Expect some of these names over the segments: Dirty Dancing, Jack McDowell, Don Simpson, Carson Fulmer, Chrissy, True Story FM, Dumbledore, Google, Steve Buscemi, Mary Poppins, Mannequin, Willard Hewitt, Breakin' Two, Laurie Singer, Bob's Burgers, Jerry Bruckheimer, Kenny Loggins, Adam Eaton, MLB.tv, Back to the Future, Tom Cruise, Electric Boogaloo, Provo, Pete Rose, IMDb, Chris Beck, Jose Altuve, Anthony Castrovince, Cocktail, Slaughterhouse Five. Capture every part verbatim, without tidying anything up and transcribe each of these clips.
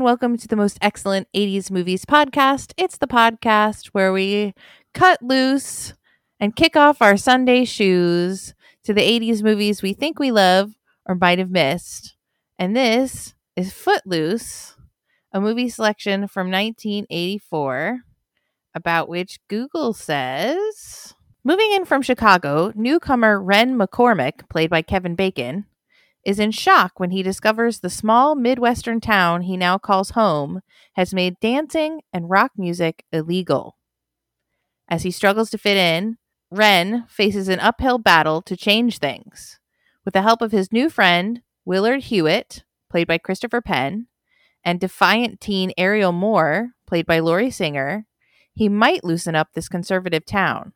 and welcome to the Most Excellent eighties Movies Podcast. It's the podcast where we cut loose and kick off our Sunday shoes to the eighties movies we think we love or might have missed. And this is Footloose, a movie selection from nineteen eighty-four, about which Google says... Moving in from Chicago, newcomer Ren McCormack, played by Kevin Bacon, is in shock when he discovers the small Midwestern town he now calls home has made dancing and rock music illegal. As he struggles to fit in, Ren faces an uphill battle to change things. With the help of his new friend, Willard Hewitt, played by Christopher Penn, and defiant teen Ariel Moore, played by Laurie Singer, he might loosen up this conservative town.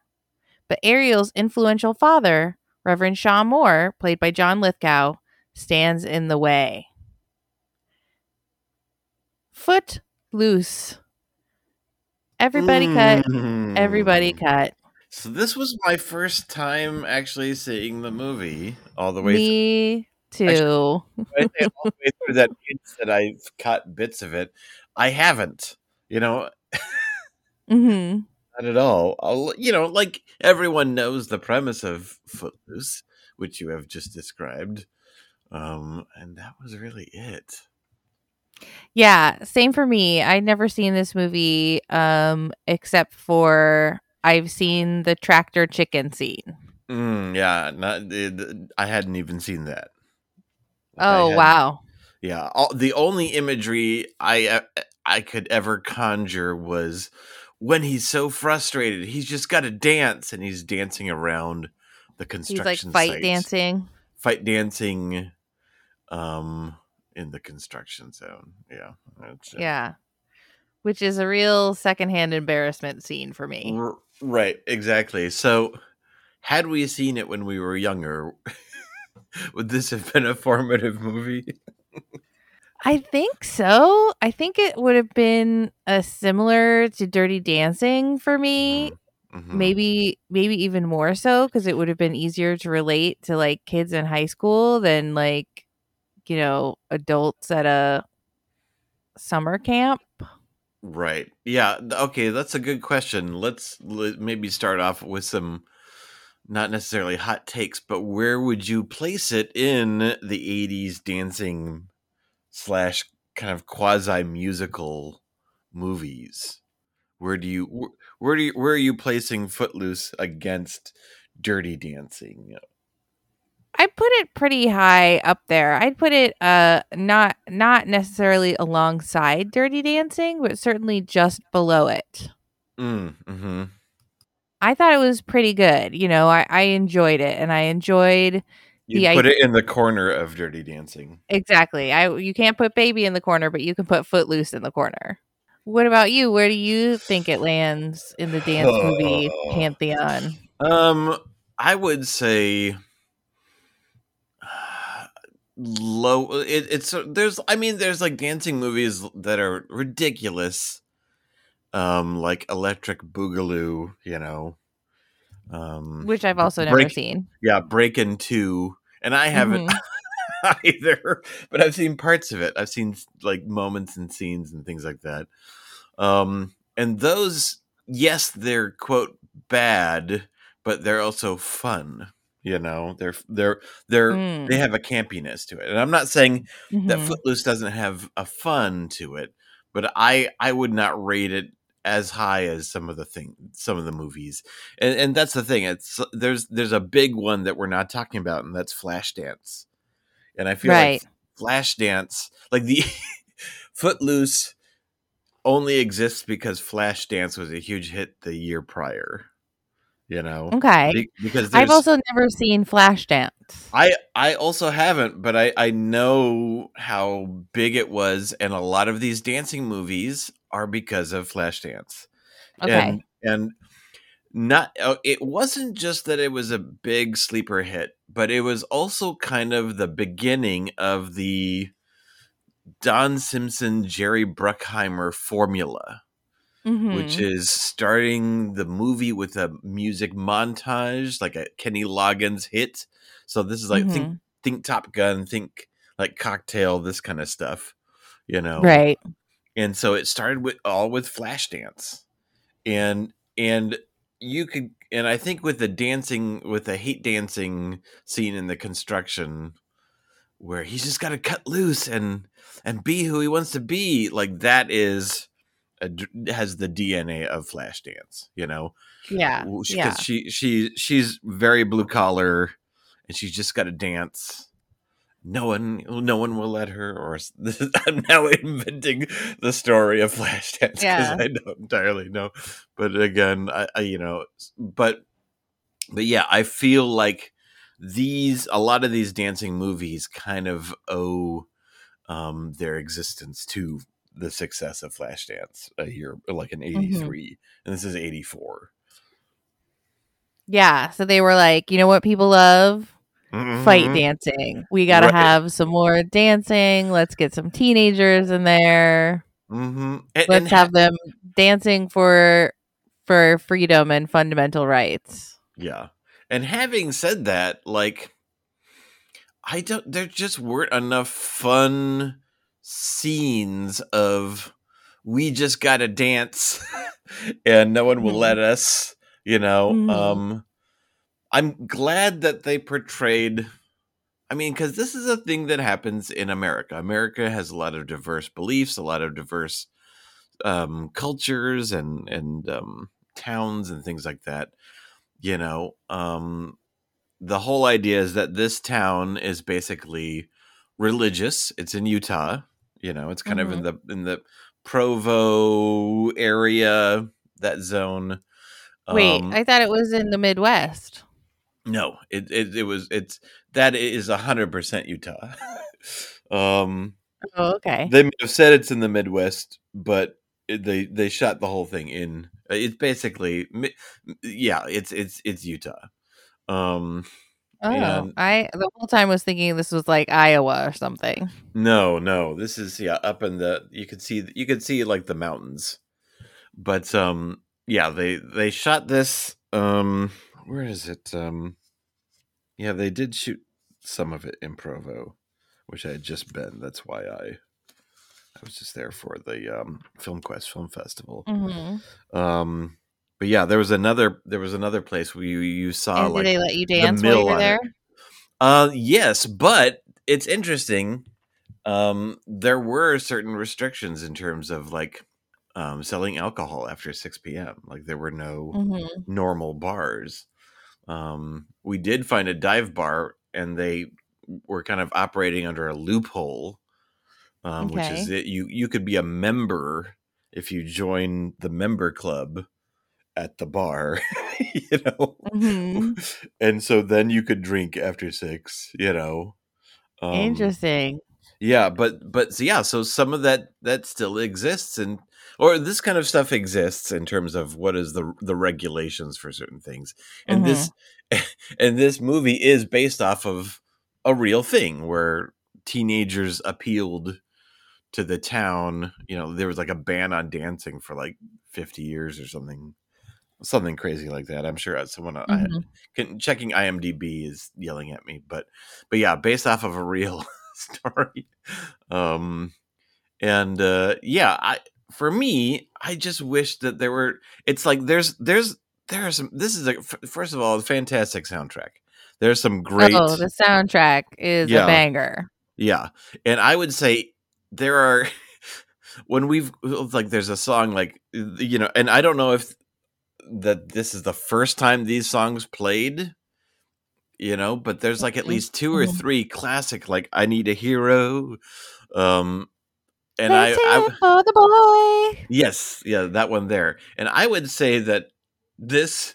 But Ariel's influential father, Reverend Shaw Moore, played by John Lithgow, stands in the way. Footloose. Everybody mm. cut. Everybody cut. So this was my first time actually seeing the movie all the way Me through. Me too. I say all the way through that means that I've cut bits of it. I haven't, you know. mm-hmm. Not at all. I'll, you know, like everyone knows the premise of Footloose, which you have just described. Um, and that was really it. Yeah, same for me. I'd never seen this movie um, except for I've seen the tractor chicken scene. Mm, yeah, not it, I hadn't even seen that. Oh, wow. Yeah, all, the only imagery I I could ever conjure was... when he's so frustrated, he's just got to dance, and he's dancing around the construction site. He's like fight site. dancing. Fight dancing um, in the construction zone. Yeah. That's, uh, yeah. Which is a real secondhand embarrassment scene for me. R- right. Exactly. So had we seen it when we were younger, would this have been a formative movie? I think so. I think it would have been uh, similar to Dirty Dancing for me. Mm-hmm. Maybe maybe even more so, because it would have been easier to relate to like kids in high school than like, you know, adults at a summer camp. Right. Yeah. Okay. That's a good question. Let's l- maybe start off with some not necessarily hot takes, but where would you place it in the eighties dancing slash kind of quasi musical movies? Where do you where do you, where are you placing Footloose against Dirty Dancing? I put it pretty high up there. I'd put it uh not not necessarily alongside Dirty Dancing, but certainly just below it. Mm, mm-hmm. I thought it was pretty good. You know, I, I enjoyed it, and I enjoyed. You yeah, put it in the corner of Dirty Dancing. Exactly. I you can't put Baby in the corner, but you can put Footloose in the corner. What about you? Where do you think it lands in the dance oh. movie pantheon? Um, I would say uh, low. It, it's uh, there's. I mean, there's like dancing movies that are ridiculous, um, like Electric Boogaloo. You know. Um, Which I've also break, never seen. Yeah, Breakin' Two, and I haven't mm-hmm. either. But I've seen parts of it. I've seen like moments and scenes and things like that. Um, and those, yes, they're quote bad, but they're also fun. You know, they're they're they're mm. they have a campiness to it. And I'm not saying mm-hmm. that Footloose doesn't have a fun to it, but I I would not rate it as high as some of the thing, some of the movies, and and that's the thing. It's there's there's a big one that we're not talking about, and that's Flashdance. And I feel right. like Flashdance, like the Footloose, only exists because Flashdance was a huge hit the year prior. You know, okay. Be- because I've also never seen Flashdance. I I also haven't, but I I know how big it was, and a lot of these dancing movies are because of Flashdance. Okay. And, and not uh, it wasn't just that it was a big sleeper hit, but it was also kind of the beginning of the Don Simpson, Jerry Bruckheimer formula, mm-hmm. which is starting the movie with a music montage, like a Kenny Loggins hit. So this is like mm-hmm. think think Top Gun, think like Cocktail, this kind of stuff. you know? Right. And so it started with all with Flashdance, and, and you could, and I think with the dancing, with the hate dancing scene in the construction where he's just got to cut loose and, and be who he wants to be. Like that is a, has the D N A of Flashdance, you know? Yeah. She, yeah. 'Cause she, she, she's very blue collar and she's just got to dance. No one, no one will let her. Or this is, I'm now inventing the story of Flashdance because yeah. I don't entirely know. But again, I, I you know, but but yeah, I feel like these a lot of these dancing movies kind of owe um, their existence to the success of Flashdance a year, like in eighty-three, mm-hmm. and this is eighty-four. Yeah, so they were like, you know what people love. Mm-hmm. Fight dancing. We got to right. have some more dancing. Let's get some teenagers in there. Mm-hmm. And, Let's and have ha- them dancing for for freedom and fundamental rights. Yeah. And having said that, like, I don't, there just weren't enough fun scenes of we just got to dance and no one will mm-hmm. let us, you know, mm-hmm. um, I'm glad that they portrayed, I mean, because this is a thing that happens in America. America has a lot of diverse beliefs, a lot of diverse um, cultures and, and um, towns and things like that. You know, um, the whole idea is that this town is basically religious. It's in Utah, you know, it's kind mm-hmm. of in the, in the Provo area, that zone. Wait, um, I thought it was in the Midwest. No, it, it it was it's that is a hundred percent Utah. um, oh, okay. They may have said it's in the Midwest, but they they shot the whole thing in. It's basically yeah, it's it's it's Utah. Um, oh, and, I the whole time was thinking this was like Iowa or something. No, no, this is yeah up in the you could see you could see like the mountains, but um yeah they they shot this um. Where is it? Um, yeah, they did shoot some of it in Provo, which I had just been. That's why I I was just there for the um, Film Quest Film Festival. Mm-hmm. Um, but yeah, there was another there was another place where you, you saw and like did they let you dance the while you were there? Uh, yes, but it's interesting. Um, there were certain restrictions in terms of like. Um, selling alcohol after six p.m. Like there were no mm-hmm. normal bars. Um, we did find a dive bar and they were kind of operating under a loophole, um, okay. which is that you, you could be a member if you join the member club at the bar, you know? Mm-hmm. And so then you could drink after six, you know? Um, Interesting. Yeah. But, but so yeah, so some of that, that still exists and, or this kind of stuff exists in terms of what is the the regulations for certain things, and mm-hmm. this and this movie is based off of a real thing where teenagers appealed to the town. You know, there was like a ban on dancing for like fifty years or something, something crazy like that. I'm sure someone mm-hmm. I, checking I M D B is yelling at me, but but yeah, based off of a real story, um, and uh, yeah, I. For me, I just wish that there were. It's like there's, there's, there are some. This is a first of all, a fantastic soundtrack. There's some great. Oh, the soundtrack is yeah. a banger. Yeah, and I would say there are when we've like there's a song like you know, and I don't know if that this is the first time these songs played, you know, but there's like at least two or three classic like "I Need a Hero." Um, And I, I for the boy. Yes, yeah, that one there. And I would say that this,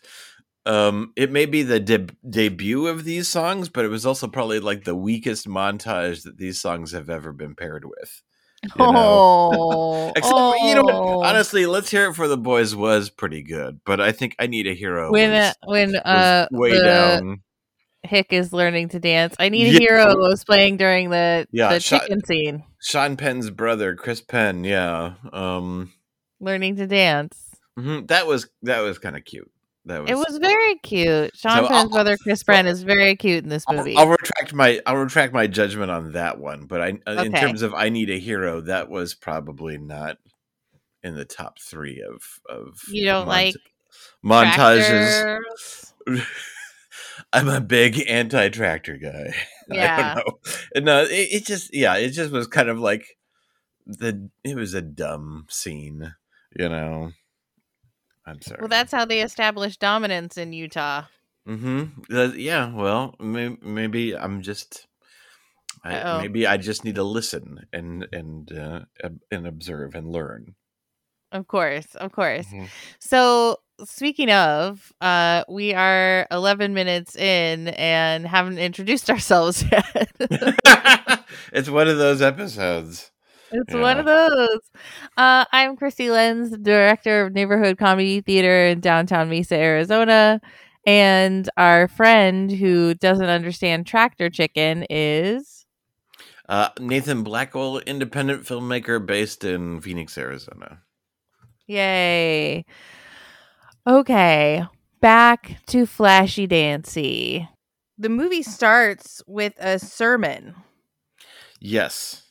um, it may be the de- debut of these songs, but it was also probably like the weakest montage that these songs have ever been paired with. You oh, except oh. you know, honestly, Let's Hear It for the Boys was pretty good, but I think I Need a Hero. When was, when uh, way the... down. Hick is learning to dance. I Need a yeah. Hero was playing during the, yeah, the Sean, chicken scene. Sean Penn's brother, Chris Penn, yeah. Um, learning to dance. Mm-hmm. That was that was kind of cute. That was, it was very cute. Sean so Penn's brother Chris Penn is very cute in this movie. I'll, I'll retract my I'll retract my judgment on that one, but I okay. in terms of I Need a Hero, that was probably not in the top three of of you don't mont- like montages. I'm a big anti-tractor guy. Yeah. I don't know. No, it, it just yeah, it just was kind of like the it was a dumb scene, you know. I'm sorry. Well, that's how they established dominance in Utah. Mm-hmm. Uh, yeah. Well, may- maybe I'm just. I, maybe I just need to listen and and uh, and observe and learn. Of course, of course. Mm-hmm. So speaking of, uh, we are eleven minutes in and haven't introduced ourselves yet. It's one of those episodes. It's yeah. one of those. Uh, I'm Christy Lenz, director of Neighborhood Comedy Theater in downtown Mesa, Arizona. And our friend who doesn't understand Tractor Chicken is... Uh, Nathan Blackwell, independent filmmaker based in Phoenix, Arizona. Yay. Okay. Back to Flashydancy. The movie starts with a sermon. Yes.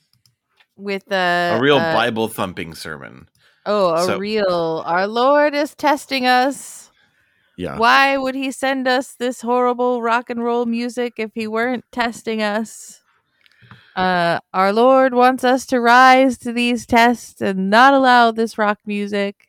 With a, a real uh, Bible thumping sermon. Oh, a so, real. Our Lord is testing us. Yeah. Why would he send us this horrible rock and roll music if he weren't testing us? Uh, our Lord wants us to rise to these tests and not allow this rock music,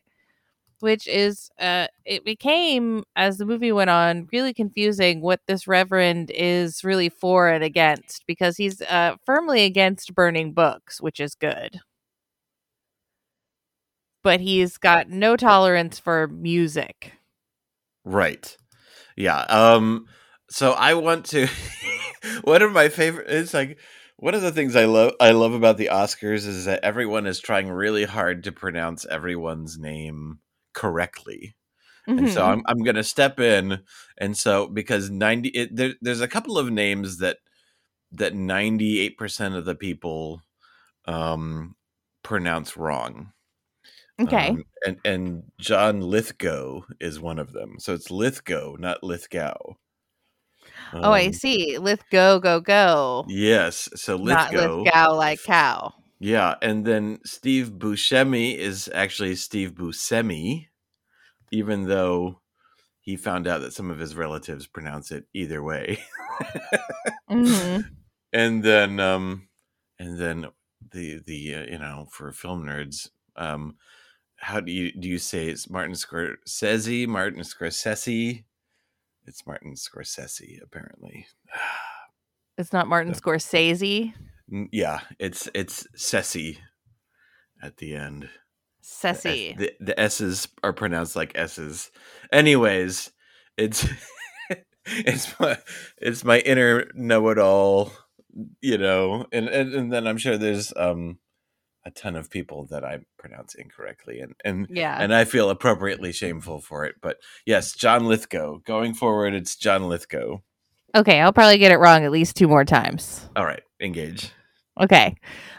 which is, uh, it became, as the movie went on, really confusing what this reverend is really for and against, because he's uh, firmly against burning books, which is good. But he's got no tolerance for music. Right. Yeah. Um, so I want to... One of my favorite... It's like... One of the things I love I love about the Oscars is that everyone is trying really hard to pronounce everyone's name correctly. Mm-hmm. And so I'm I'm going to step in. And so because ninety it, there, there's a couple of names that that ninety-eight percent of the people um, pronounce wrong. Okay. Um, and and John Lithgow is one of them. So it's Lithgow, not Lithgow. Oh, um, I see. Lithgow, go, go. Yes. So Lithgow. Not Lithgow like cow. Yeah. And then Steve Buscemi is actually Steve Buscemi, even though he found out that some of his relatives pronounce it either way. Mm-hmm. And then, um, and then the, the uh, you know, for film nerds, um, how do you, do you say it's Martin Scorsese, Martin Scorsese? It's Martin Scorsese, apparently. It's not Martin so, Scorsese. Yeah, it's it's Sessi at the end. Sessi. The, the, the S's are pronounced like S's. Anyways, it's it's my it's my inner know-it-all, you know, and, and and then I'm sure there's um a ton of people that I pronounce incorrectly, and and yeah. and I feel appropriately shameful for it. But yes, John Lithgow. Going forward, it's John Lithgow. Okay, I'll probably get it wrong at least two more times. All right, engage. Okay,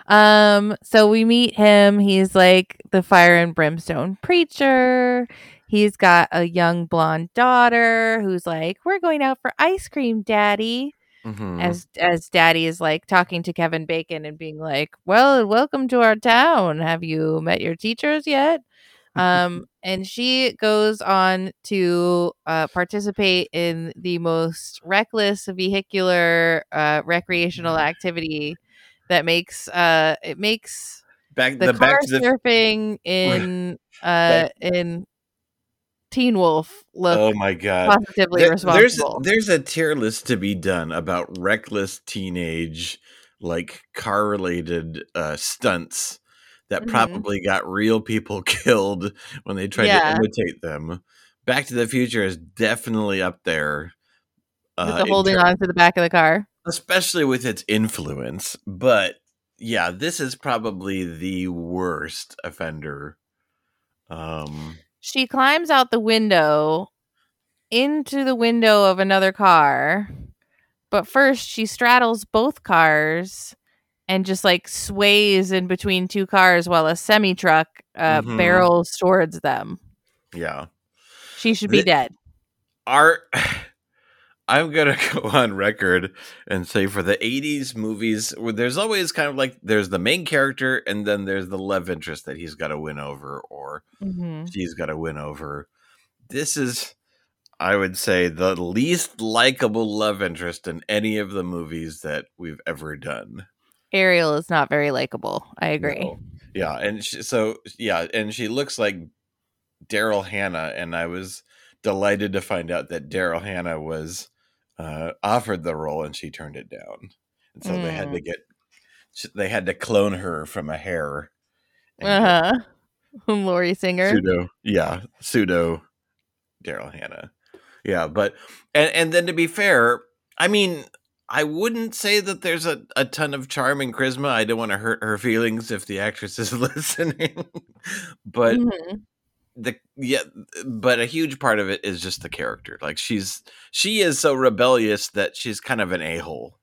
um, so we meet him. He's like the fire and brimstone preacher. He's got a young blonde daughter who's like, "We're going out for ice cream, Daddy." Mm-hmm. As as Daddy is like talking to Kevin Bacon and being like, "Well, welcome to our town. Have you met your teachers yet?" Um, and she goes on to uh, participate in the most reckless vehicular uh, recreational activity that makes uh it makes back, the, the car back to surfing the... in uh back. in. Teen Wolf look oh my God. Positively there, responsible. There's, there's a tier list to be done about reckless teenage, like car-related uh, stunts that mm-hmm. probably got real people killed when they tried yeah. to imitate them. Back to the Future is definitely up there. Uh, With the holding ter- on to the back of the car. Especially with its influence. But yeah, this is probably the worst offender. Um... She climbs out the window into the window of another car. But first, she straddles both cars and just like sways in between two cars while a semi truck uh, mm-hmm. barrels towards them. Yeah. She should be Th- dead. Our, I'm going to go on record and say for the eighties movies, there's always kind of like there's the main character and then there's the love interest that he's got to win over or mm-hmm. she's got to win over. This is, I would say, the least likable love interest in any of the movies that we've ever done. Ariel is not very likable. I agree. No. Yeah. And she, so, yeah. And she looks like Daryl Hannah. And I was delighted to find out that Daryl Hannah was uh, offered the role and she turned it down. And so mm. they had to get, they had to clone her from a hair. Uh huh. Laurie Singer. Pseudo. Yeah. Pseudo Daryl Hannah. Yeah. But, and, and then to be fair, I mean, I wouldn't say that there's a, a ton of charm and charisma. I don't want to hurt her feelings if the actress is listening, but mm-hmm. the yeah, but a huge part of it is just the character. Like she's she is so rebellious that she's kind of an a-hole,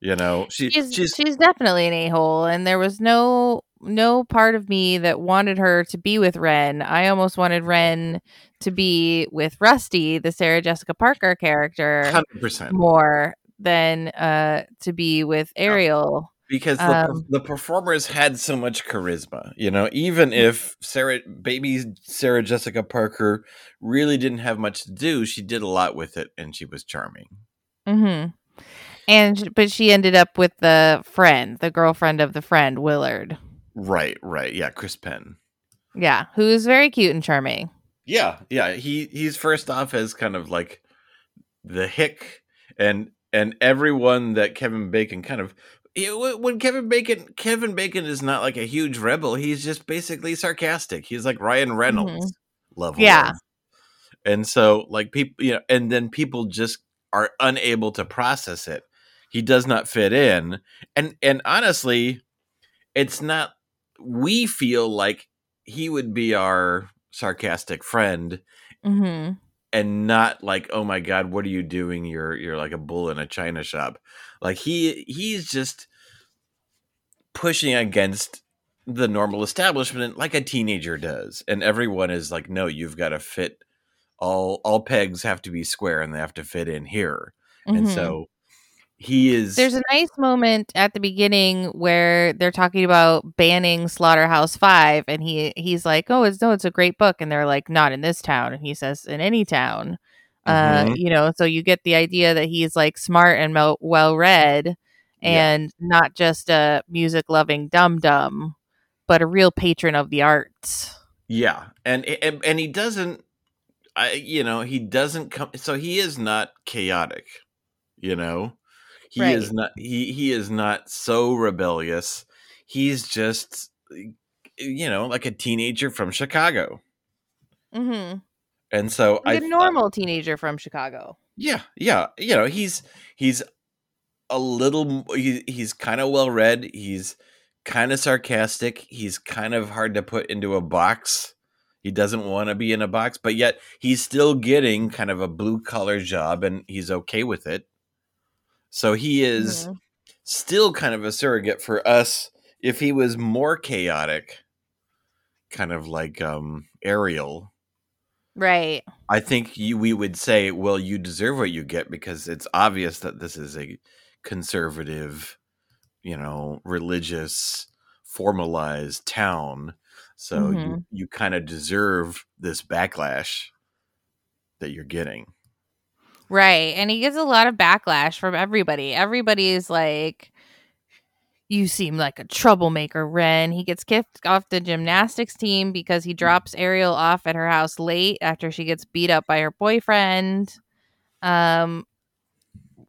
you know. She, she's, she's she's definitely an a-hole, and there was no no part of me that wanted her to be with Ren. I almost wanted Ren to be with Rusty, the Sarah Jessica Parker character, one hundred percent more than uh to be with Ariel, because the, um, the performers had so much charisma, you know. Even if Sarah baby Sarah Jessica Parker really didn't have much to do, she did a lot with it and she was charming. Mm-hmm. And but she ended up with the friend, the girlfriend of the friend, Willard. Right, right, yeah, Chris Penn. Yeah, who is very cute and charming. Yeah, yeah, he he's first off as kind of like the hick and. And everyone that Kevin Bacon kind of when Kevin Bacon Kevin Bacon is not like a huge rebel. He's just basically sarcastic. He's like Ryan Reynolds mm-hmm. level. Yeah. And so like people, you know, and then people just are unable to process it. He does not fit in. And and honestly, it's not we feel like he would be our sarcastic friend. Mm-hmm. And not like, oh my God, what are you doing? You're you're like a bull in a china shop. Like he he's just pushing against the normal establishment, like a teenager does. And everyone is like, no, you've got to fit. All all pegs have to be square, and they have to fit in here. Mm-hmm. And so he is. There's a nice moment at the beginning where they're talking about banning Slaughterhouse Five, and he he's like, "Oh, it's no, it's a great book," and they're like, "Not in this town," and he says, "In any town," mm-hmm. uh, you know. So you get the idea that he's like smart and mo- well read, and yeah. not just a music loving dum dum, but a real patron of the arts. Yeah, and and, and he doesn't, I you know, he doesn't come. So he is not chaotic, you know. He right. is not he, he is not so rebellious. He's just, you know, like a teenager from Chicago. Mm-hmm. And so like I a normal thought, teenager from Chicago. Yeah, yeah. You know, he's he's a little he, he's kind of well read. He's kind of sarcastic. He's kind of hard to put into a box. He doesn't want to be in a box, but yet he's still getting kind of a blue collar job and he's okay with it. So he is mm-hmm. still kind of a surrogate for us. If he was more chaotic, kind of like um, Ariel. Right. I think you, we would say, well, you deserve what you get because it's obvious that this is a conservative, you know, religious, formalized town. So mm-hmm. you, you kind of deserve this backlash that you're getting. Right. And he gets a lot of backlash from everybody. Everybody is like, you seem like a troublemaker, Ren. He gets kicked off the gymnastics team because he drops Ariel off at her house late after she gets beat up by her boyfriend, um,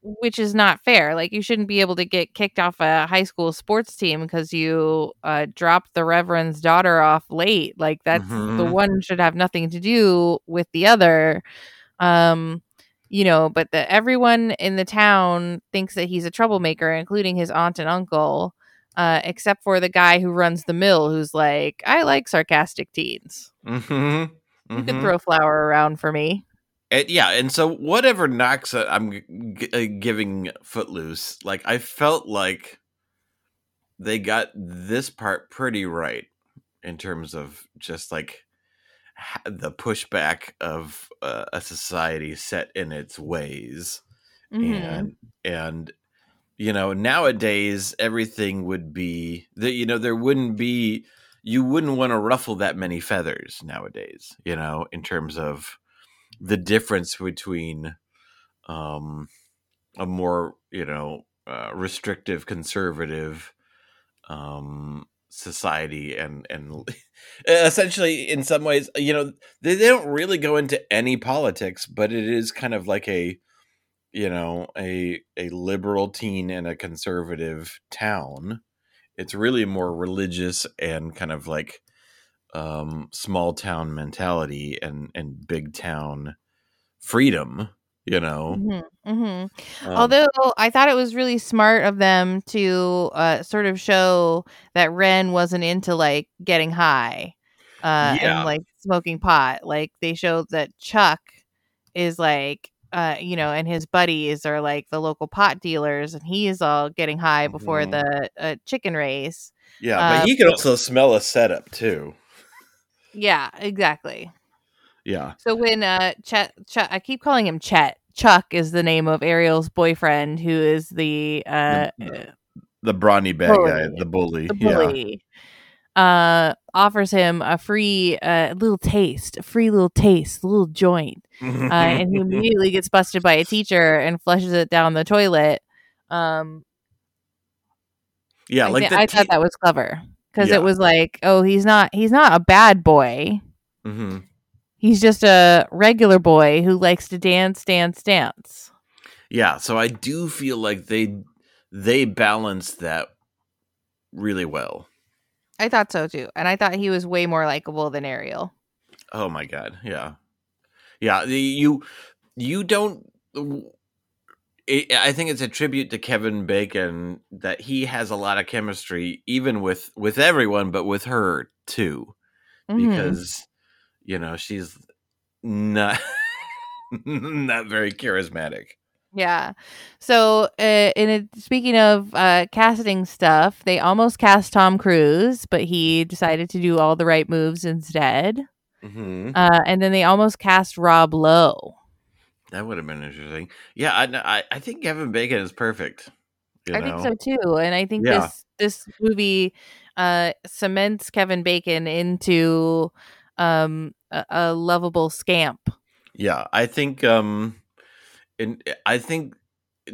which is not fair. Like, you shouldn't be able to get kicked off a high school sports team because you uh, dropped the Reverend's daughter off late. Like, that's mm-hmm. the one should have nothing to do with the other. Um You know, but the, everyone in the town thinks that he's a troublemaker, including his aunt and uncle, uh, except for the guy who runs the mill, who's like, I like sarcastic teens. Mm-hmm. Mm-hmm. You can throw flour around for me. And, yeah. And so whatever knocks uh, I'm g- uh, giving Footloose, like I felt like they got this part pretty right in terms of just like the pushback of uh, a society set in its ways. Mm-hmm. And, and, you know, nowadays everything would be that, you know, there wouldn't be, you wouldn't want to ruffle that many feathers nowadays, you know, in terms of the difference between um, a more, you know, uh, restrictive conservative um, society and, and essentially in some ways, you know, they, they don't really go into any politics, but it is kind of like a, you know, a, a liberal teen in a conservative town. It's really more religious and kind of like um, small town mentality and, and big town freedom, you know. Mm-hmm, mm-hmm. Um, Although I thought it was really smart of them to uh, sort of show that Ren wasn't into like getting high uh, yeah. and like smoking pot. Like they showed that Chuck is like, Uh, you know, and his buddies are like the local pot dealers, and he is all getting high before mm. the uh, chicken race. Yeah, uh, but he can also smell a setup too. Yeah, exactly. Yeah. So when uh, Chet, Chet, I keep calling him Chet. Chuck is the name of Ariel's boyfriend, who is the uh, the, the brawny bad bully. guy, the bully. The bully. Yeah. Uh, offers him a free uh, little taste, a free little taste, a little joint. Uh, and he immediately gets busted by a teacher and flushes it down the toilet. Um, yeah, I like th- the I te- thought that was clever because yeah. it was like, oh, he's not he's not a bad boy. Mm-hmm. He's just a regular boy who likes to dance, dance, dance. Yeah, so I do feel like they they balanced that really well. I thought so too, and I thought he was way more likable than Ariel. Oh my god, yeah, yeah. The, you, you don't. It, I think it's a tribute to Kevin Bacon that he has a lot of chemistry, even with with everyone, but with her too, mm-hmm. because you know she's not not very charismatic. Yeah. So, uh, in a, speaking of uh, casting stuff, they almost cast Tom Cruise, but he decided to do all the right moves instead. Mm-hmm. Uh, and then they almost cast Rob Lowe. That would have been interesting. Yeah, I, I, I think Kevin Bacon is perfect. You I know? think so too, and I think yeah. this this movie uh, cements Kevin Bacon into um, a, a lovable scamp. Yeah, I think. Um... And I think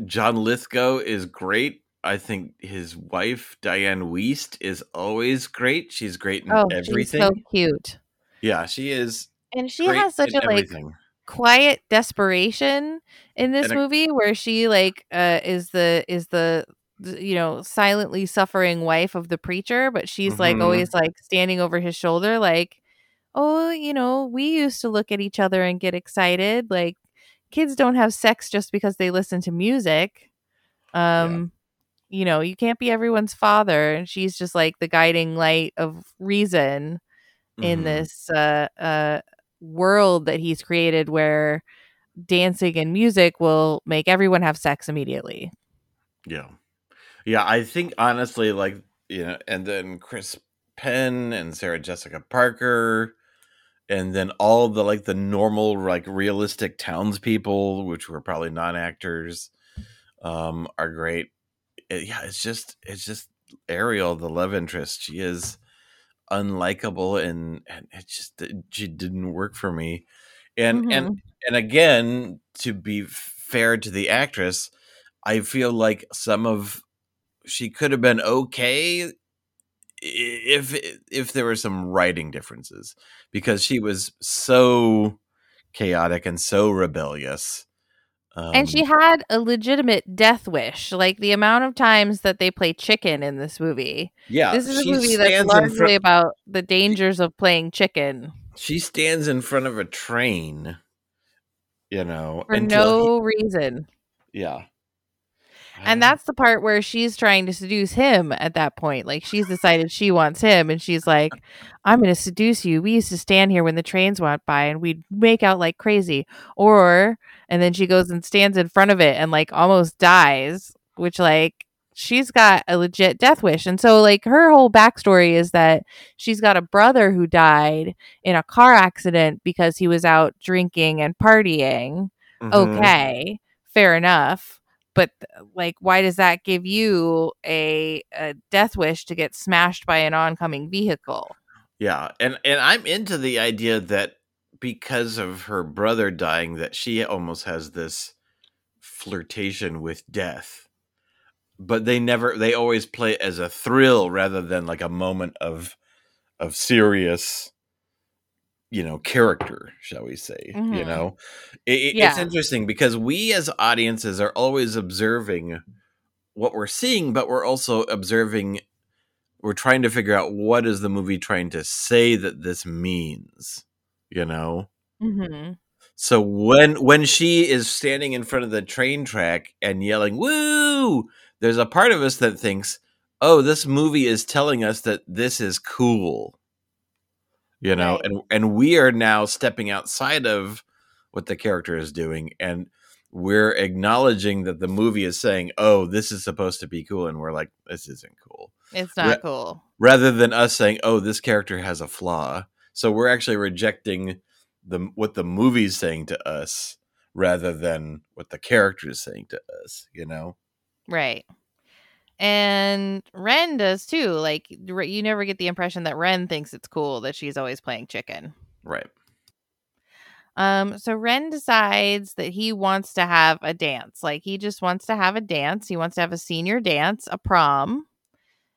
John Lithgow is great. I think his wife, Diane Wiest, is always great. She's great in oh, everything. She's so cute. Yeah, she is. And she has such a everything. like quiet desperation in this and movie a- where she like uh, is the is the you know, silently suffering wife of the preacher, but she's mm-hmm. like always like standing over his shoulder like, "Oh, you know, we used to look at each other and get excited like kids don't have sex just because they listen to music. Um, yeah. You know, you can't be everyone's father." And she's just like the guiding light of reason mm-hmm. in this uh, uh, world that he's created where dancing and music will make everyone have sex immediately. Yeah. Yeah. I think honestly, like, you know, and then Chris Penn and Sarah Jessica Parker. And then all the like the normal like realistic townspeople, which were probably non-actors, um, are great. It, yeah, it's just it's just Ariel, the love interest. She is unlikable, and and it just it, she didn't work for me. And mm-hmm. and and again, to be fair to the actress, I feel like some of she could have been okay. If if there were some writing differences, because she was so chaotic and so rebellious, um, and she had a legitimate death wish. Like the amount of times that they play chicken in this movie. Yeah, this is a movie that's largely front- about the dangers of playing chicken. She stands in front of a train, you know, for no he- reason. Yeah. And that's the part where she's trying to seduce him at that point. Like she's decided she wants him and she's like, "I'm going to seduce you. We used to stand here when the trains went by and we'd make out like crazy." Or, and then she goes and stands in front of it and like almost dies, which like she's got a legit death wish. And so like her whole backstory is that she's got a brother who died in a car accident because he was out drinking and partying. Mm-hmm. Okay, fair enough. But like, why does that give you a, a death wish to get smashed by an oncoming vehicle? Yeah. And, and I'm into the idea that because of her brother dying, that she almost has this flirtation with death, but they never, they always play it as a thrill rather than like a moment of, of serious, you know, character, shall we say, mm-hmm. you know, it, yeah. it's interesting because we as audiences are always observing what we're seeing, but we're also observing, we're trying to figure out what is the movie trying to say that this means, you know? Mm-hmm. So when when she is standing in front of the train track and yelling, woo, there's a part of us that thinks, oh, this movie is telling us that this is cool, you know, right. and, and we are now stepping outside of what the character is doing. And we're acknowledging that the movie is saying, oh, this is supposed to be cool. And we're like, this isn't cool. It's not Ra- cool. Rather than us saying, oh, this character has a flaw. So we're actually rejecting the what the movie's saying to us rather than what the character is saying to us, you know? Right. And Ren does too. Like, you never get the impression that Ren thinks it's cool that she's always playing chicken. Right. Um, so Ren decides that he wants to have a dance. Like, he just wants to have a dance. He wants to have a senior dance, a prom.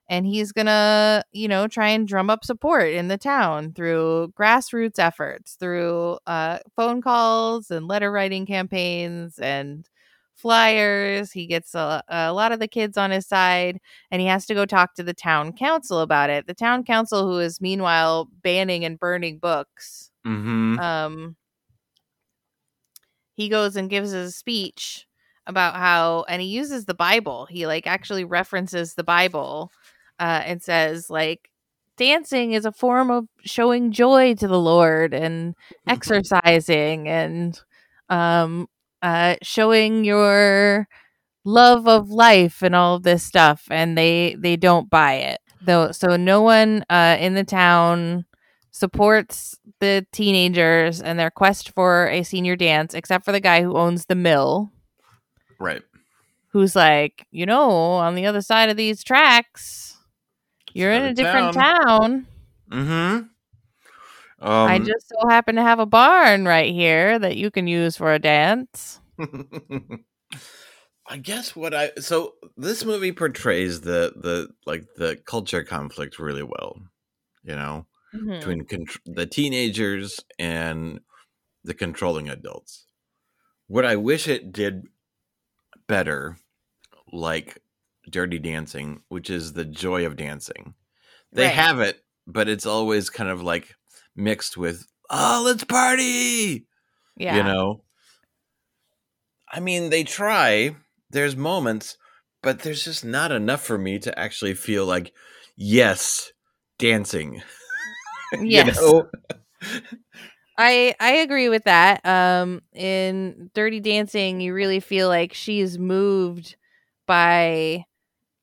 And he's going to, you know, try and drum up support in the town through grassroots efforts, through uh, phone calls and letter writing campaigns and flyers. He gets a, a lot of the kids on his side, and he has to go talk to the town council about it. The town council, who is meanwhile banning and burning books. Mm-hmm. Um, he goes and gives his speech about how, and he uses the Bible. He like actually references the Bible. Uh, and says, like, dancing is a form of showing joy to the Lord and exercising and um, uh, showing your love of life and all of this stuff. And they, they don't buy it, though. So no one uh, in the town supports the teenagers and their quest for a senior dance, except for the guy who owns the mill. Right. Who's like, you know, on the other side of these tracks... You're in a different town. Mm-hmm. Um, I just so happen to have a barn right here that you can use for a dance. I guess what I so this movie portrays the the like the culture conflict really well, you know, mm-hmm. between con- the teenagers and the controlling adults. What I wish it did better, like Dirty Dancing, which is the joy of dancing. They right. have it, but it's always kind of like mixed with, oh, let's party. Yeah. You know, I mean, they try, there's moments, but there's just not enough for me to actually feel like, yes, dancing. Yes. You know? I, I agree with that. Um, in Dirty Dancing, you really feel like she's moved by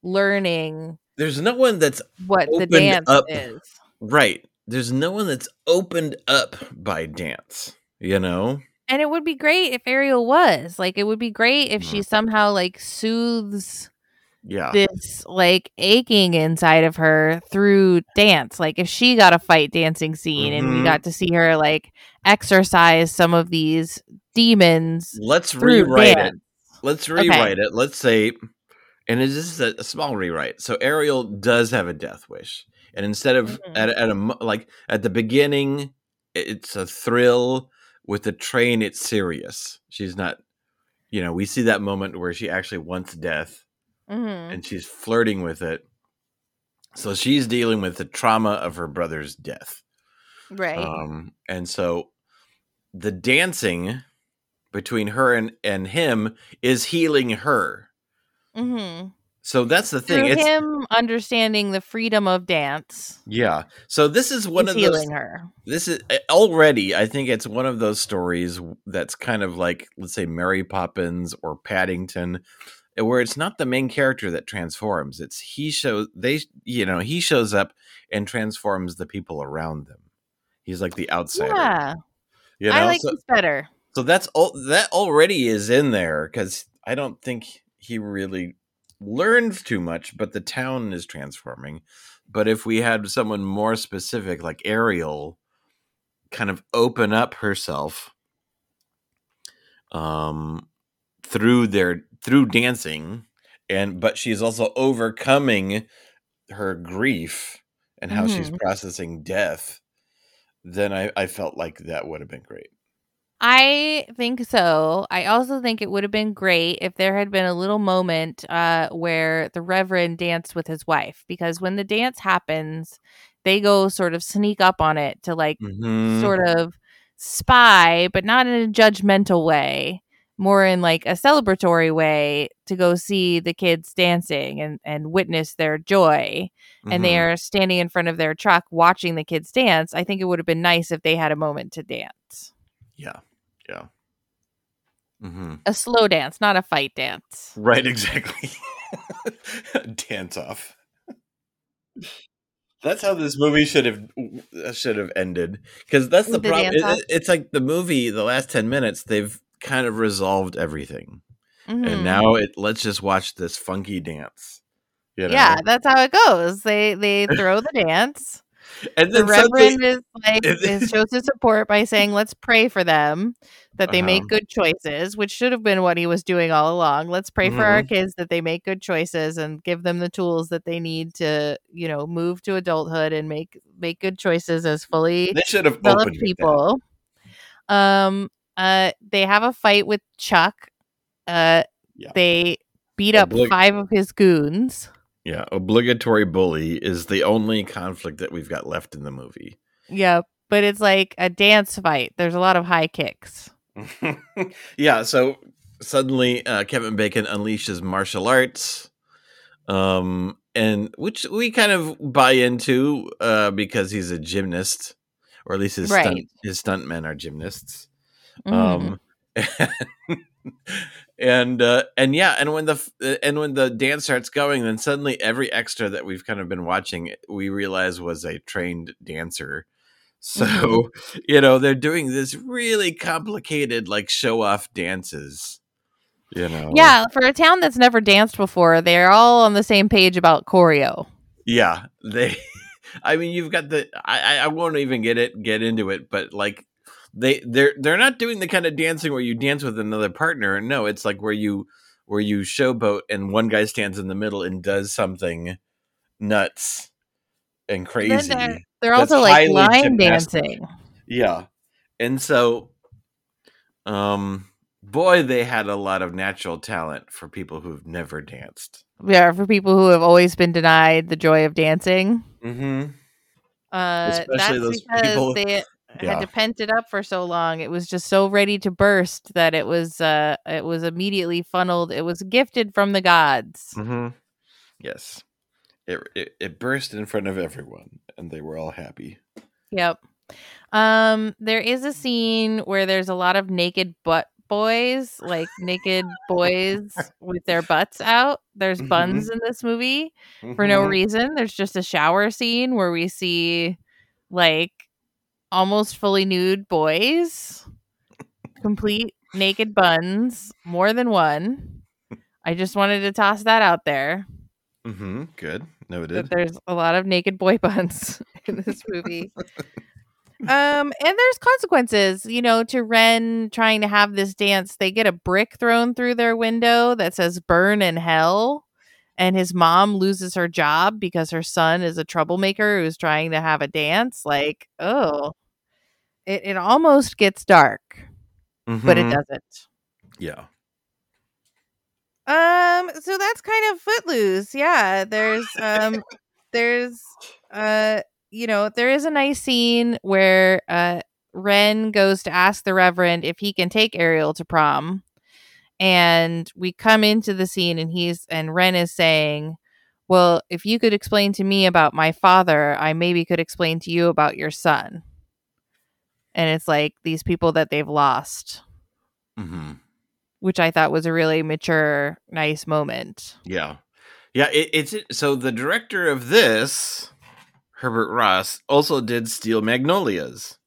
learning. There's no one that's what the dance up, is. Right. There's no one that's opened up by dance, you know? And it would be great if Ariel was. Like, it would be great if she somehow, like, soothes yeah. this, like, aching inside of her through dance. Like, if she got a fight dancing scene mm-hmm. and we got to see her, like, exercise some of these demons. Let's rewrite dance. it. Let's rewrite okay. it. Let's say... And this is a small rewrite. So Ariel does have a death wish. And instead of mm-hmm. at, at a like at the beginning, it's a thrill. With the train, it's serious. She's not, you know, we see that moment where she actually wants death mm-hmm. and she's flirting with it. So she's dealing with the trauma of her brother's death. Right. Um, and so the dancing between her and, and him is healing her. Mm-hmm. So that's the thing. Through it's him understanding the freedom of dance. Yeah. So this is one of those. Healing her. This is already, I think it's one of those stories that's kind of like, let's say, Mary Poppins or Paddington. where it's not the main character that transforms. It's he shows they, you know, he shows up and transforms the people around them. He's like the outsider. Yeah, you know? I like so, this better. So that's all that already is in there, because I don't think he really learned too much, but the town is transforming. But if we had someone more specific, like Ariel, kind of open up herself um, through their through dancing, and but she's also overcoming her grief and how mm-hmm. she's processing death, then I, I felt like that would have been great. I think so. I also think it would have been great if there had been a little moment uh, where the Reverend danced with his wife, because when the dance happens, they go sort of sneak up on it to like mm-hmm. sort of spy, but not in a judgmental way, more in like a celebratory way, to go see the kids dancing and, and witness their joy. Mm-hmm. And they are standing in front of their truck watching the kids dance. I think it would have been nice if they had a moment to dance. Yeah. Yeah. Mm-hmm. A slow dance, not a fight dance. Right. Exactly. Dance off. That's how this movie should have, should have ended. Cause that's the, the problem. It, it's like the movie, the last ten minutes, they've kind of resolved everything. Mm-hmm. And now it, let's just watch this funky dance. You know? Yeah. That's how it goes. They, they throw the dance. And then the Reverend is like is shows his support by saying, "Let's pray for them that they uh-huh. make good choices," which should have been what he was doing all along. Let's pray mm-hmm. for our kids that they make good choices and give them the tools that they need to, you know, move to adulthood and make make good choices as fully they should have developed people. Um, uh, they have a fight with Chuck. Uh, yeah. They beat up Oblig- five of his goons. Yeah, obligatory bully is the only conflict that we've got left in the movie. Yeah, but it's like a dance fight. There's a lot of high kicks. Yeah, so suddenly uh, Kevin Bacon unleashes martial arts, um, and which we kind of buy into uh, because he's a gymnast, or at least his right. stunt, his stuntmen are gymnasts. Mm. Um, And uh, and yeah, and when the and when the dance starts going, then suddenly every extra that we've kind of been watching, we realize was a trained dancer. So mm-hmm. you know they're doing this really complicated like show off dances. You know, yeah, for a town that's never danced before, they're all on the same page about choreo. Yeah, they. I mean, you've got the. I, I won't even get it get into it, but like. They they're they're not doing the kind of dancing where you dance with another partner. No, it's like where you where you showboat and one guy stands in the middle and does something nuts and crazy. And they're they're also like line dancing. Yeah. And so um boy, they had a lot of natural talent for people who've never danced. Yeah, for people who have always been denied the joy of dancing. Mm-hmm. Uh especially that's those because people they Yeah. had to pent it up for so long. It was just so ready to burst that it was uh it was immediately funneled. It was gifted from the gods. Mm-hmm. Yes, it, it it burst in front of everyone, and they were all happy. Yep. Um, there is a scene where there's a lot of naked butt boys, like naked boys with their butts out. There's mm-hmm. buns in this movie mm-hmm. for no reason. There's just a shower scene where we see like. Almost fully nude boys, complete naked buns, more than one. I just wanted to toss that out there. Mm-hmm. Good. No, it is. There's a lot of naked boy buns in this movie. um, and there's consequences, you know, to Ren trying to have this dance. They get a brick thrown through their window that says "Burn in Hell." And his mom loses her job because her son is a troublemaker who's trying to have a dance. Like, oh, it, it almost gets dark, mm-hmm. but it doesn't. Yeah. Um. So that's kind of Footloose. Yeah. There's um. there's uh. You know, there is a nice scene where uh Ren goes to ask the Reverend if he can take Ariel to prom. And we come into the scene and he's and Ren is saying, well, if you could explain to me about my father, I maybe could explain to you about your son. And it's like these people that they've lost, mm-hmm. which I thought was a really mature, nice moment. Yeah. Yeah. It, it's so the director of this, Herbert Ross, also did Steel Magnolias.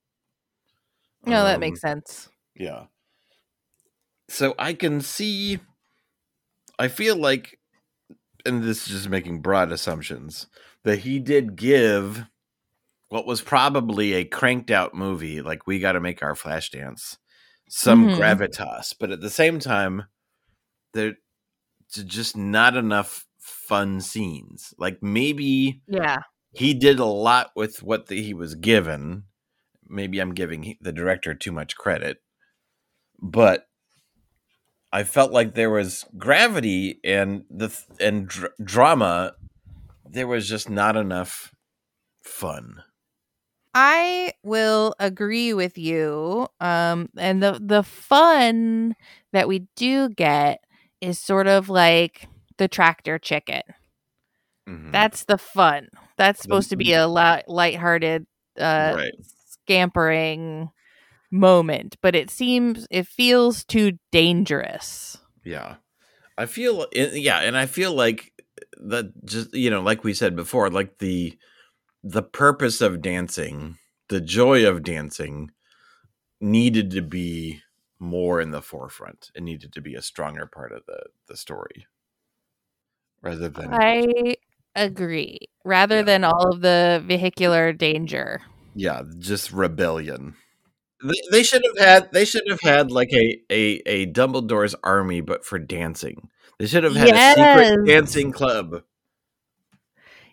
No, um, that makes sense. Yeah. So I can see, I feel like, and this is just making broad assumptions, that he did give what was probably a cranked out movie, like we got to make our Flashdance, some mm-hmm. gravitas. But at the same time, there's just not enough fun scenes. Like maybe yeah, he did a lot with what the, he was given. Maybe I'm giving the director too much credit. But I felt like there was gravity and the and dr- drama. There was just not enough fun. I will agree with you. Um, and the, the fun that we do get is sort of like the tractor chicken. Mm-hmm. That's the fun. That's supposed to be a light lighthearted, uh, right. scampering moment, but it seems, it feels too dangerous. Yeah. I feel, yeah. And I feel like that just, you know, like we said before, like the, the purpose of dancing, the joy of dancing needed to be more in the forefront. It needed to be a stronger part of the, the story rather than. I agree. Rather yeah. than all of the vehicular danger. Yeah. Just rebellion. They, they should have had, they should have had like a, a, a Dumbledore's Army, but for dancing. They should have had yes. a secret dancing club.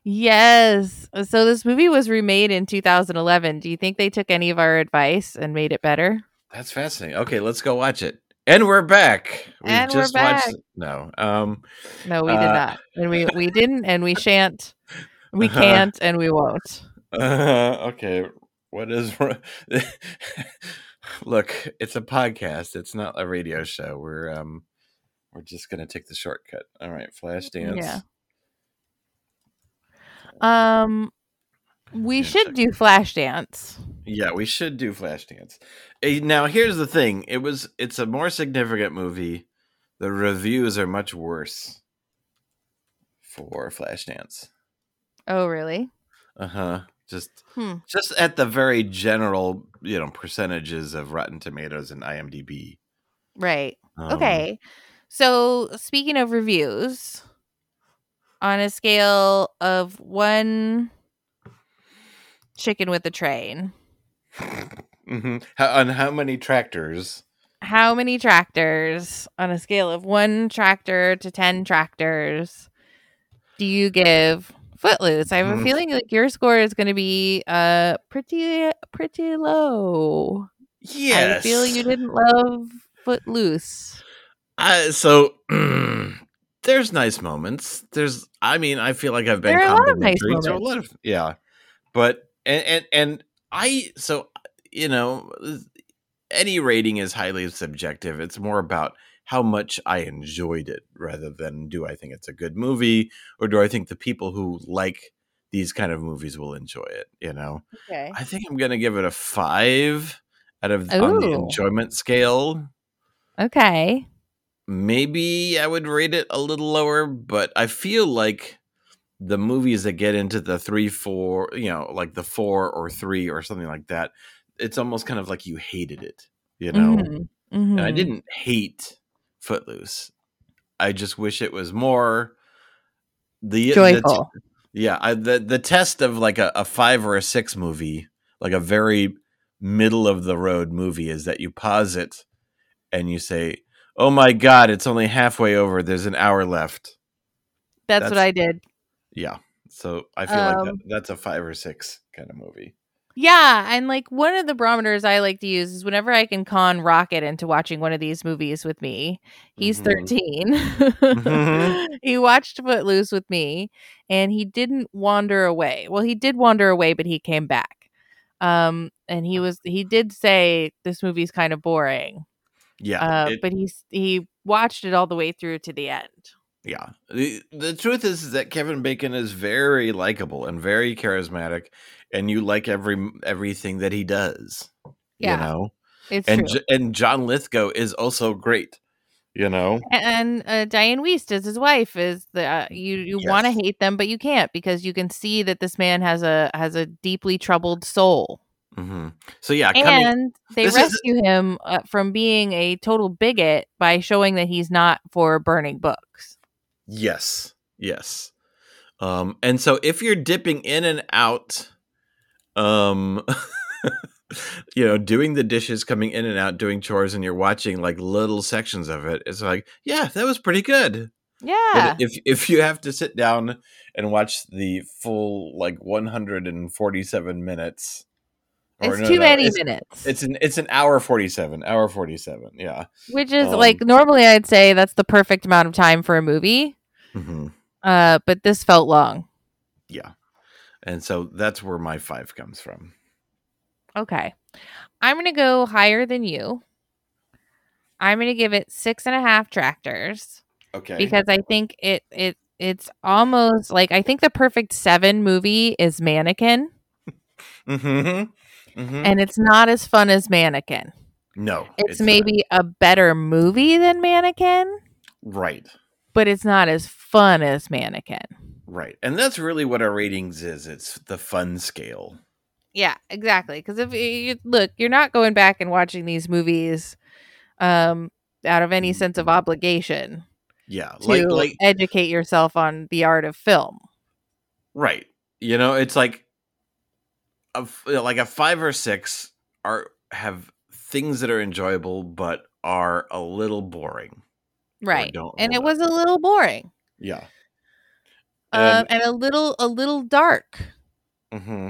Yes. So this movie was remade in two thousand eleven. Do you think they took any of our advice and made it better? That's fascinating. Okay, let's go watch it. And we're back. We and just we're back. watched it. No. Um, no, we uh, did not. And we, we didn't, and we shan't. We can't, and we won't. Uh, okay. What is... Look, it's a podcast. It's not a radio show. We're, um, we're just going to take the shortcut. All right, Flashdance. Yeah. Um, we should do Flashdance. Yeah, we should do Flashdance. Now, here's the thing: it was it's a more significant movie. The reviews are much worse for Flashdance. Oh, really? Uh huh. Just hmm. just at the very general, you know, percentages of Rotten Tomatoes and I M D B. Right. Um, okay. So speaking of reviews. On a scale of one chicken with a train. Mm-hmm. How, on how many tractors? How many tractors? On a scale of one tractor to ten tractors, do you give Footloose? I have mm-hmm. a feeling like your score is going to be uh pretty pretty low. Yes. I feel you didn't love Footloose. Uh, so... There's nice moments. There's, I mean, I feel like I've been complimentary nice to a lot of, yeah. But and, and and I, so you know, any rating is highly subjective. It's more about how much I enjoyed it rather than do I think it's a good movie or do I think the people who like these kind of movies will enjoy it. You know, okay. I think I'm gonna give it a five out of Ooh. On the enjoyment scale. Okay. Maybe I would rate it a little lower, but I feel like the movies that get into the three, four, you know, like the four or three or something like that, it's almost kind of like you hated it, you know? Mm-hmm. Mm-hmm. And I didn't hate Footloose. I just wish it was more the joyful. The, yeah. I, the, the test of like a, a five or a six movie, like a very middle of the road movie is that you pause it and you say, oh my God, it's only halfway over. There's an hour left. That's, that's what I did. Yeah. So I feel um, like that, that's a five or six kind of movie. Yeah. And like one of the barometers I like to use is whenever I can con Rocket into watching one of these movies with me, he's mm-hmm. thirteen. mm-hmm. He watched Footloose with me and he didn't wander away. Well, he did wander away, but he came back. Um, and he was, he did say this movie's kind of boring. Yeah, uh, it, but he he watched it all the way through to the end. Yeah, the, the truth is, is that Kevin Bacon is very likable and very charismatic, and you like every everything that he does. Yeah, you know, it's and true. And John Lithgow is also great. you know. And uh, Diane Wiest is his wife. Is the uh, you you yes. want to hate them, but you can't, because you can see that this man has a has a deeply troubled soul. Mm-hmm. So yeah, coming, and they rescue is... him uh, from being a total bigot by showing that he's not for burning books. Yes, yes. Um, and so if you're dipping in and out, um, you know, doing the dishes, coming in and out, doing chores, and you're watching like little sections of it, it's like, yeah, that was pretty good. Yeah. But if if you have to sit down and watch the full like one hundred forty-seven minutes. Or it's no, too no, many it's, minutes. It's an it's an hour forty-seven, hour forty-seven, yeah. Which is um, like normally I'd say that's the perfect amount of time for a movie, mm-hmm. uh, but this felt long. Yeah, and so that's where my five comes from. Okay, I'm gonna go higher than you. I'm gonna give it six and a half tractors. Okay, because I think it it it's almost like I think the perfect seven movie is Mannequin. Mm-hmm. Mm-hmm. And it's not as fun as Mannequin. No. It's, it's maybe not. A better movie than Mannequin. Right. But it's not as fun as Mannequin. Right. And that's really what our ratings is. It's the fun scale. Yeah, exactly. Because if you look, you're not going back and watching these movies um, out of any sense of obligation. Yeah. To like, like, educate yourself on the art of film. Right. You know, it's like. A, like a five or six are have things that are enjoyable but are a little boring, right? And it up. was a little boring, yeah, and, um, and a little a little dark. Mm-hmm.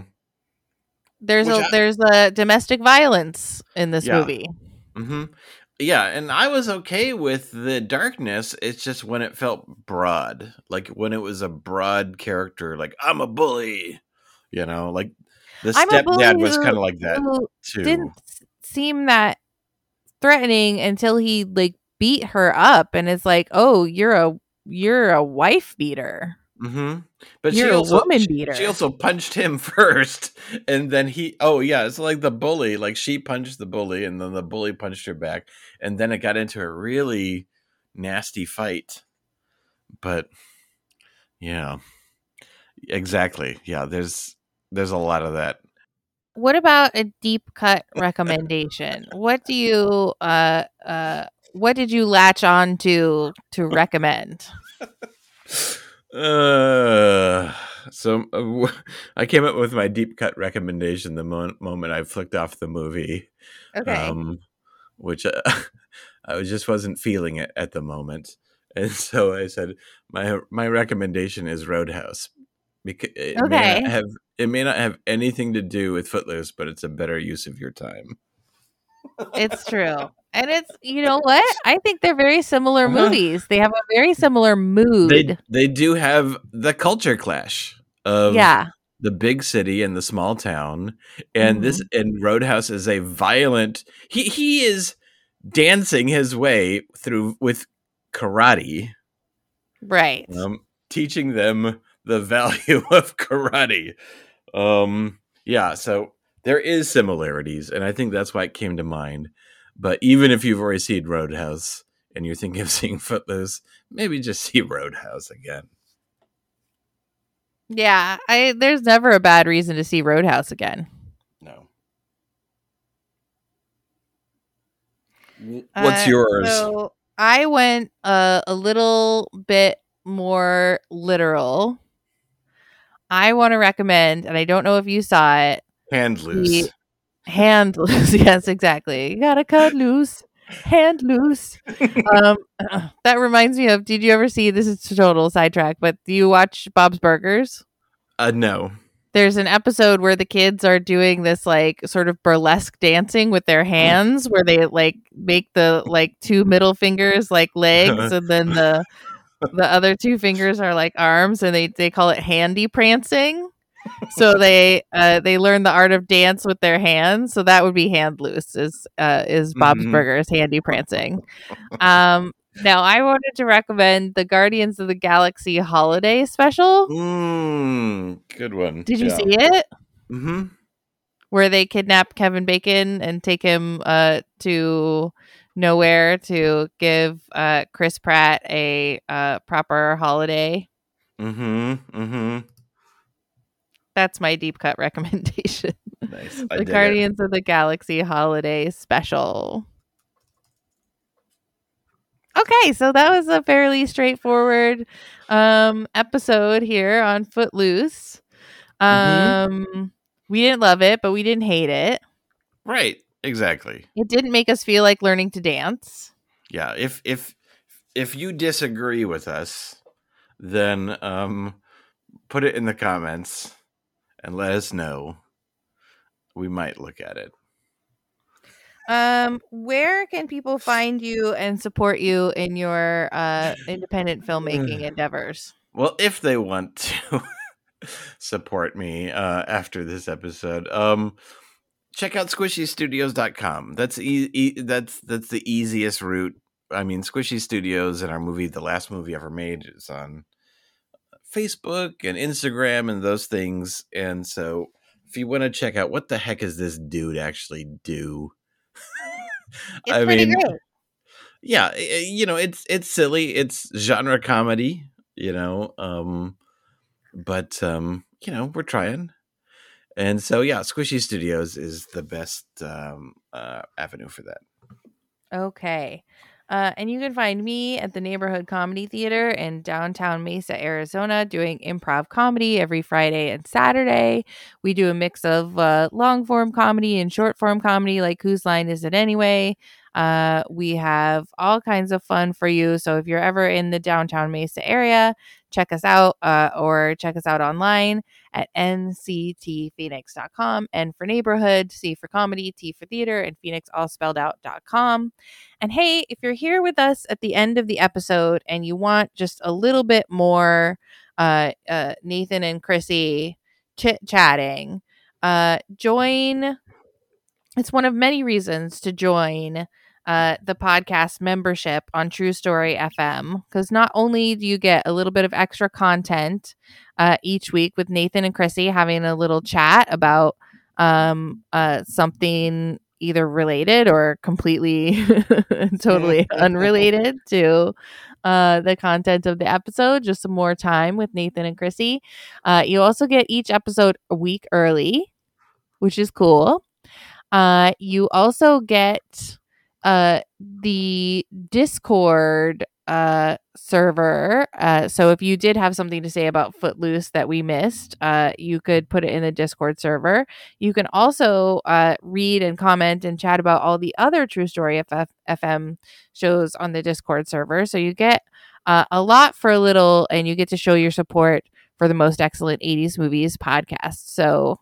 There's Which a I, there's a domestic violence in this yeah. movie. Mm-hmm. Yeah, and I was okay with the darkness. It's just when it felt broad, like when it was a broad character, like I'm a bully, you know, like. The stepdad was kind of like that too. Didn't seem that threatening until he like beat her up, and it's like, oh, you're a you're a wife beater. Mm-hmm. But you're she also, a woman beater. She, she also punched him first, and then he. Oh yeah, it's like the bully. Like she punched the bully, and then the bully punched her back, and then it got into a really nasty fight. But yeah, exactly. Yeah, there's. There's a lot of that. What about a deep cut recommendation? What do you, uh, uh, what did you latch on to to recommend? Uh, so uh, I came up with my deep cut recommendation the mo- moment I flicked off the movie. Okay. Um, which uh, I just wasn't feeling it at the moment. And so I said, my, my recommendation is Roadhouse. Because it, okay. may not have, it may not have anything to do with Footloose, but it's a better use of your time. It's true. And it's, you know what? I think they're very similar movies. They have a very similar mood. They, they do have the culture clash of yeah. the big city and the small town. And mm-hmm. this and Roadhouse is a violent... He, he is dancing his way through with karate. Right. Um, teaching them... the value of karate. Um, yeah, so there is similarities, and I think that's why it came to mind. But even if you've already seen Roadhouse and you're thinking of seeing Footloose, maybe just see Roadhouse again. Yeah, I there's never a bad reason to see Roadhouse again. No. What's uh, yours? So I went uh, a little bit more literal. I want to recommend, and I don't know if you saw it. Hand Loose. Hand Loose. Yes, exactly. You gotta cut loose. Hand Loose. um, that reminds me of, did you ever see, this is a total sidetrack, but do you watch Bob's Burgers? Uh, no. There's an episode where the kids are doing this like sort of burlesque dancing with their hands where they like make the like two middle fingers like legs and then the the other two fingers are like arms, and they, they call it handy prancing. So they uh, they learn the art of dance with their hands. So that would be Hand Loose is uh, is Bob's mm-hmm. Burgers handy prancing. Um, now I wanted to recommend the Guardians of the Galaxy Holiday Special. Mm, good one. Did you yeah. see it? Mm-hmm. Where they kidnap Kevin Bacon and take him uh, to nowhere to give uh, Chris Pratt a uh, proper holiday. Mm-hmm. Mm-hmm. That's my deep cut recommendation. Nice. The Guardians it. of the Galaxy Holiday Special. Okay, so that was a fairly straightforward um, episode here on Footloose. Um, mm-hmm. We didn't love it, but we didn't hate it. Right, exactly. It didn't make us feel like learning to dance. Yeah, if if if you disagree with us, then um, put it in the comments and let us know. We might look at it. Um, where can people find you and support you in your uh, independent filmmaking endeavors? Well, if they want to support me uh, after this episode, um, check out squishy studios dot com. That's e- e- that's that's the easiest route. I mean, Squishy Studios and our movie, The Last Movie Ever Made, is on Facebook and Instagram and those things. And so if you want to check out what the heck is this dude actually do? It's I pretty mean, great. Yeah, you know, it's it's silly. It's genre comedy, you know, um, but, um, you know, we're trying. And so, yeah, Squishy Studios is the best um, uh, avenue for that. Okay. Uh, and you can find me at the Neighborhood Comedy Theater in downtown Mesa, Arizona, doing improv comedy every Friday and Saturday. We do a mix of uh, long-form comedy and short-form comedy, like Whose Line Is It Anyway? Uh, we have all kinds of fun for you. So if you're ever in the downtown Mesa area, check us out uh, or check us out online at N C T phoenix dot com. N for neighborhood, C for comedy, T for theater, and Phoenix all spelled out dot com. And hey, if you're here with us at the end of the episode and you want just a little bit more uh, uh, Nathan and Chrissy chit-chatting, uh, join. It's one of many reasons to join Uh, the podcast membership on True Story F M, because not only do you get a little bit of extra content uh, each week with Nathan and Chrissy having a little chat about um, uh, something either related or completely totally unrelated to uh, the content of the episode, just some more time with Nathan and Chrissy. Uh, you also get each episode a week early, which is cool. Uh, you also get Uh, the Discord uh, server. Uh, so if you did have something to say about Footloose that we missed, uh, you could put it in the Discord server. You can also uh, read and comment and chat about all the other True Story F F- F M shows on the Discord server. So you get uh, a lot for a little, and you get to show your support for the Most Excellent eighties Movies Podcast. So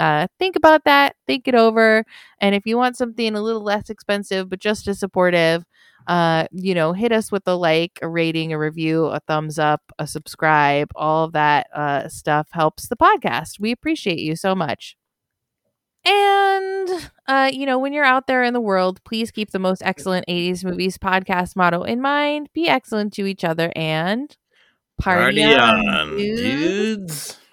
Uh, think about that. Think it over. And if you want something a little less expensive, but just as supportive, uh, you know, hit us with a like, a rating, a review, a thumbs up, a subscribe. All of that uh, stuff helps the podcast. We appreciate you so much. And, uh, you know, when you're out there in the world, please keep the Most Excellent eighties Movies Podcast motto in mind. Be excellent to each other and party, party on, dudes. dudes.